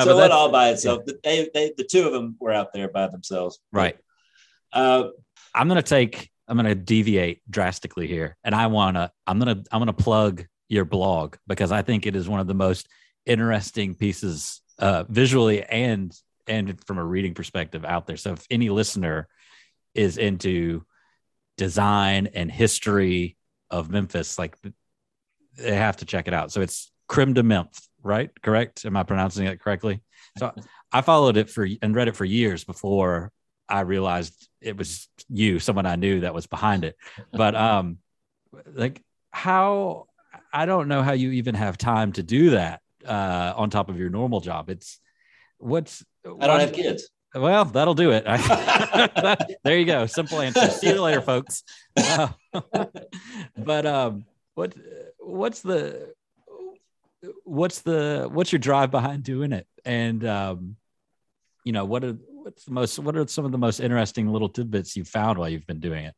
so it all by itself. Yeah. They, they, the two of them were out there by themselves. Right. Uh, I'm going to take, I'm going to deviate drastically here. And I want to, I'm going to, I'm going to plug your blog because I think it is one of the most interesting pieces uh, visually and, and from a reading perspective out there. So if any listener is into design and history of Memphis, like they have to check it out. So it's Creme de Memph. Right? Correct? Am I pronouncing it correctly? So I followed it for and read it for years before I realized it was you, someone I knew that was behind it. But um, like how, I don't know how you even have time to do that uh, on top of your normal job. It's what's, I don't have kids. Well, that'll do it. There you go. Simple answer. See you later, folks. Uh, but um, what, what's the, What's the what's your drive behind doing it? And um, you know, what are what's the most what are some of the most interesting little tidbits you found while you've been doing it?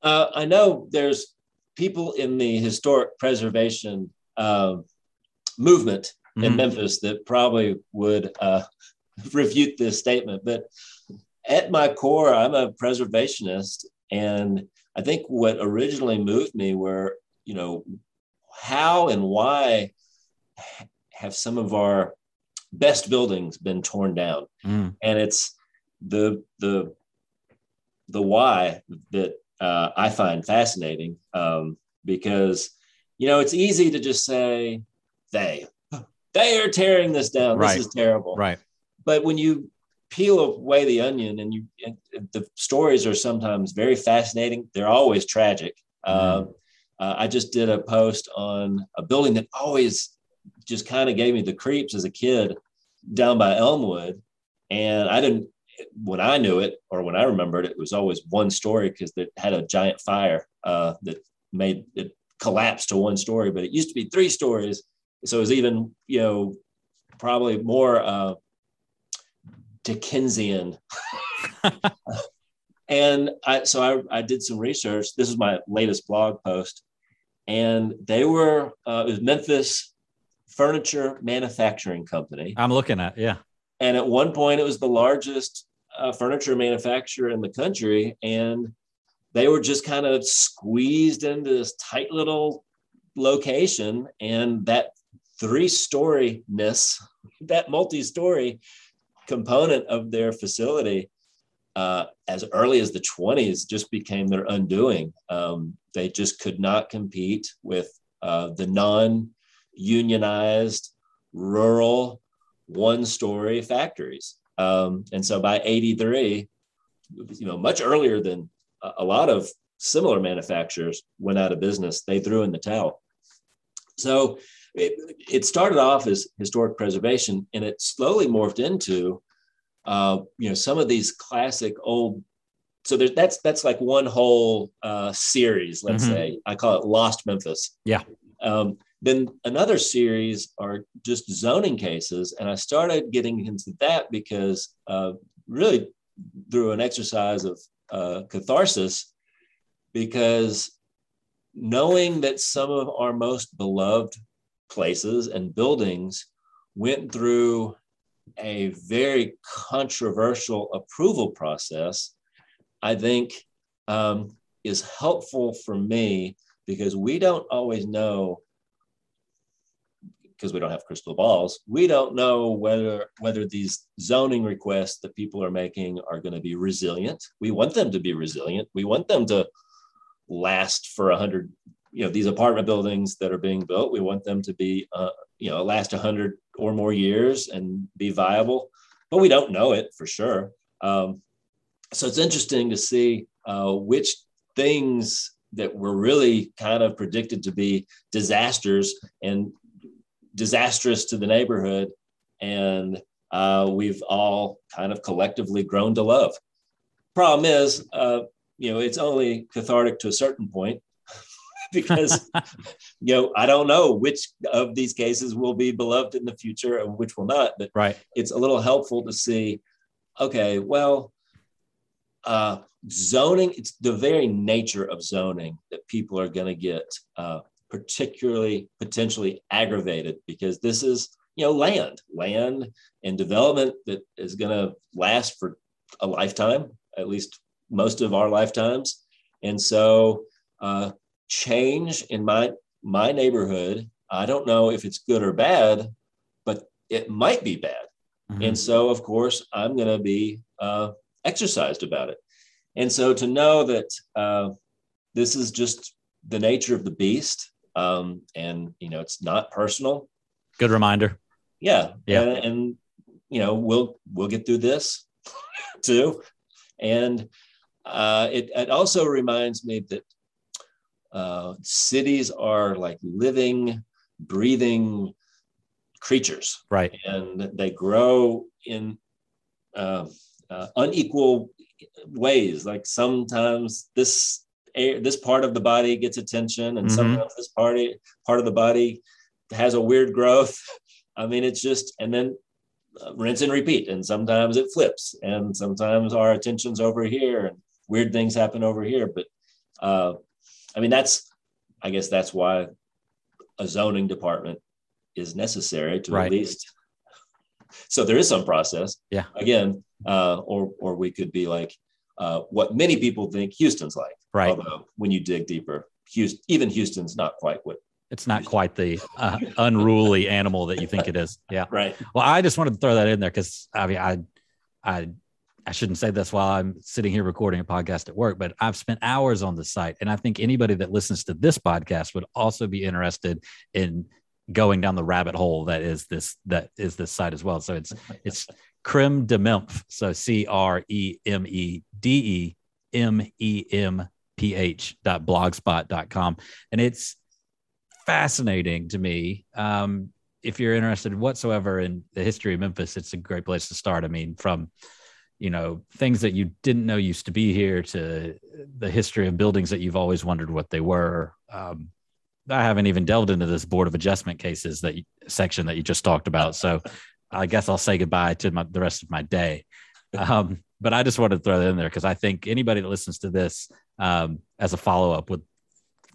Uh, I know there's people in the historic preservation uh, movement in mm-hmm. Memphis that probably would uh, refute this statement, but at my core, I'm a preservationist, and I think what originally moved me were you know, how and why have some of our best buildings been torn down? Mm. And it's the the the why that uh, I find fascinating um, because, you know, it's easy to just say, they, they are tearing this down. Right. This is terrible. Right. But when you peel away the onion and you and the stories are sometimes very fascinating. They're always tragic. Mm. Um, Uh, I just did a post on a building that always just kind of gave me the creeps as a kid down by Elmwood. And I didn't, when I knew it, or when I remembered it, it was always one story because it had a giant fire uh, that made it collapse to one story, but it used to be three stories. So it was even, you know, probably more uh, Dickensian And I, so I, I did some research. This is my latest blog post. And they were, uh, it was Memphis Furniture Manufacturing Company. I'm looking at, yeah. And at one point, it was the largest uh, furniture manufacturer in the country. And they were just kind of squeezed into this tight little location. And that three-story-ness, that multi-story component of their facility, Uh, as early as the twenties, just became their undoing. Um, they just could not compete with uh, the non-unionized, rural, one-story factories. Um, and so by eighty-three, you know, much earlier than a lot of similar manufacturers went out of business, they threw in the towel. So it, it started off as historic preservation, and it slowly morphed into Uh, you know, some of these classic old, so there, that's that's like one whole uh, series, let's mm-hmm. say. I call it Lost Memphis. Yeah. Um, then another series are just zoning cases. And I started getting into that because uh, really through an exercise of uh, catharsis, because knowing that some of our most beloved places and buildings went through a very controversial approval process, I think um, is helpful for me, because we don't always know, because we don't have crystal balls, we don't know whether, whether these zoning requests that people are making are going to be resilient. We want them to be resilient. We want them to last for a hundred, you know, these apartment buildings that are being built, we want them to be, uh, you know, last a hundred or more years and be viable, but we don't know it for sure. Um, so it's interesting to see uh, which things that were really kind of predicted to be disasters and disastrous to the neighborhood. And uh, we've all kind of collectively grown to love. Problem is, uh, you know, it's only cathartic to a certain point. Because, you know, I don't know which of these cases will be beloved in the future and which will not. But right. It's a little helpful to see, okay, well, uh, zoning, it's the very nature of zoning that people are going to get uh, particularly potentially aggravated, because this is, you know, land, land and development that is going to last for a lifetime, at least most of our lifetimes. And so, uh, change in my my neighborhood, I don't know if it's good or bad, but it might be bad. Mm-hmm. And so, of course, I'm going to be uh, exercised about it. And so to know that uh, this is just the nature of the beast, um, and, you know, it's not personal. Good reminder. Yeah. Yeah. And, and you know, we'll we'll get through this too. And uh, it, it also reminds me that Uh, cities are like living, breathing creatures, right? And they grow in uh, uh, unequal ways. Like sometimes this air, this part of the body gets attention, and mm-hmm. sometimes this party part of the body has a weird growth. I mean, it's just, and then uh, rinse and repeat. And sometimes it flips, and sometimes our attention's over here, and weird things happen over here. But uh, I mean, that's, I guess that's why a zoning department is necessary to right. at least, so there is some process. Yeah. Again, uh, or or we could be like uh, what many people think Houston's like. Right. Although when you dig deeper, Houston, even Houston's not quite what. It's not Houston. Quite the uh, unruly animal that you think it is. Yeah. Right. Well, I just wanted to throw that in there because I mean, I, I, I shouldn't say this while I'm sitting here recording a podcast at work, but I've spent hours on the site. And I think anybody that listens to this podcast would also be interested in going down the rabbit hole that is this, that is this site as well. So it's, it's Creme de Memph. So C-R-E-M-E-D-E-M-E-M-P-H dot blogspot dot com. And it's fascinating to me. Um, if you're interested whatsoever in the history of Memphis, it's a great place to start. I mean, from, you know, things that you didn't know used to be here to the history of buildings that you've always wondered what they were. Um, I haven't even delved into this Board of Adjustment cases that you, section that you just talked about. So I guess I'll say goodbye to my, the rest of my day. Um, but I just wanted to throw that in there because I think anybody that listens to this um, as a follow-up would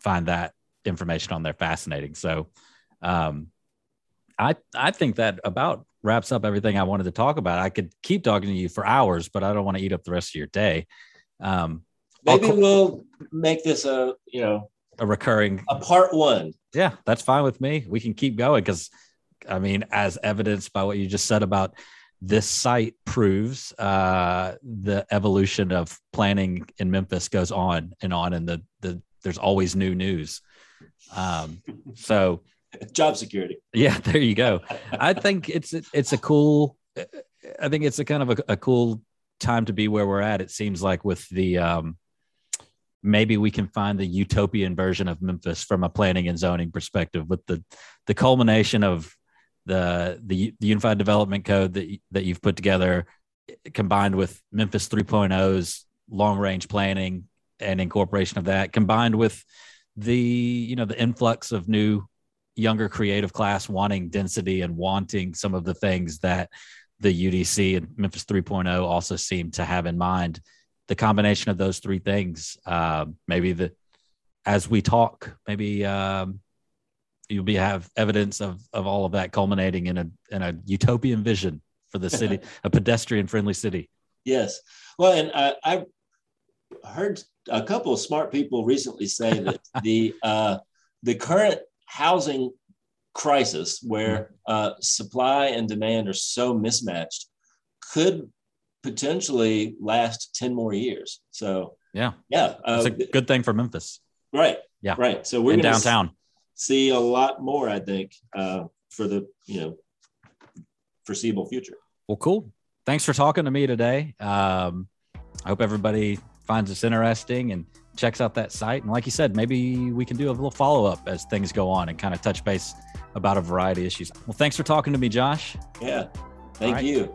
find that information on there fascinating. So um, I I think that about wraps up everything I wanted to talk about. I could keep talking to you for hours, but I don't want to eat up the rest of your day. Um, Maybe co- we'll make this a, you know, a recurring a part one. Yeah, that's fine with me. We can keep going because, I mean, as evidenced by what you just said about this site proves uh, the evolution of planning in Memphis goes on and on, and the the there's always new news. Um, so job security. Yeah, there you go. I think it's it's a cool. I think it's a kind of a, a cool time to be where we're at. It seems like with the um, maybe we can find the utopian version of Memphis from a planning and zoning perspective, with the the culmination of the the the Unified Development Code that that you've put together, combined with Memphis three point oh's long range planning and incorporation of that, combined with the you know the influx of new younger creative class wanting density and wanting some of the things that the U D C and Memphis three point oh also seem to have in mind. The combination of those three things, uh, maybe the as we talk, maybe. Um, You'll be have evidence of of all of that culminating in a in a utopian vision for the city, a pedestrian friendly city. Yes, well, and I, I heard a couple of smart people recently say that the uh, the current housing crisis, where uh, supply and demand are so mismatched, could potentially last ten more years. So yeah, yeah, it's uh, a good thing for Memphis. Right. Yeah. Right. So we're in downtown. S- see a lot more, I think, uh, for the, you know, foreseeable future. Well, cool. Thanks for talking to me today. Um, I hope everybody finds this interesting and checks out that site. And like you said, maybe we can do a little follow-up as things go on and kind of touch base about a variety of issues. Well, thanks for talking to me, Josh. Yeah. Thank you.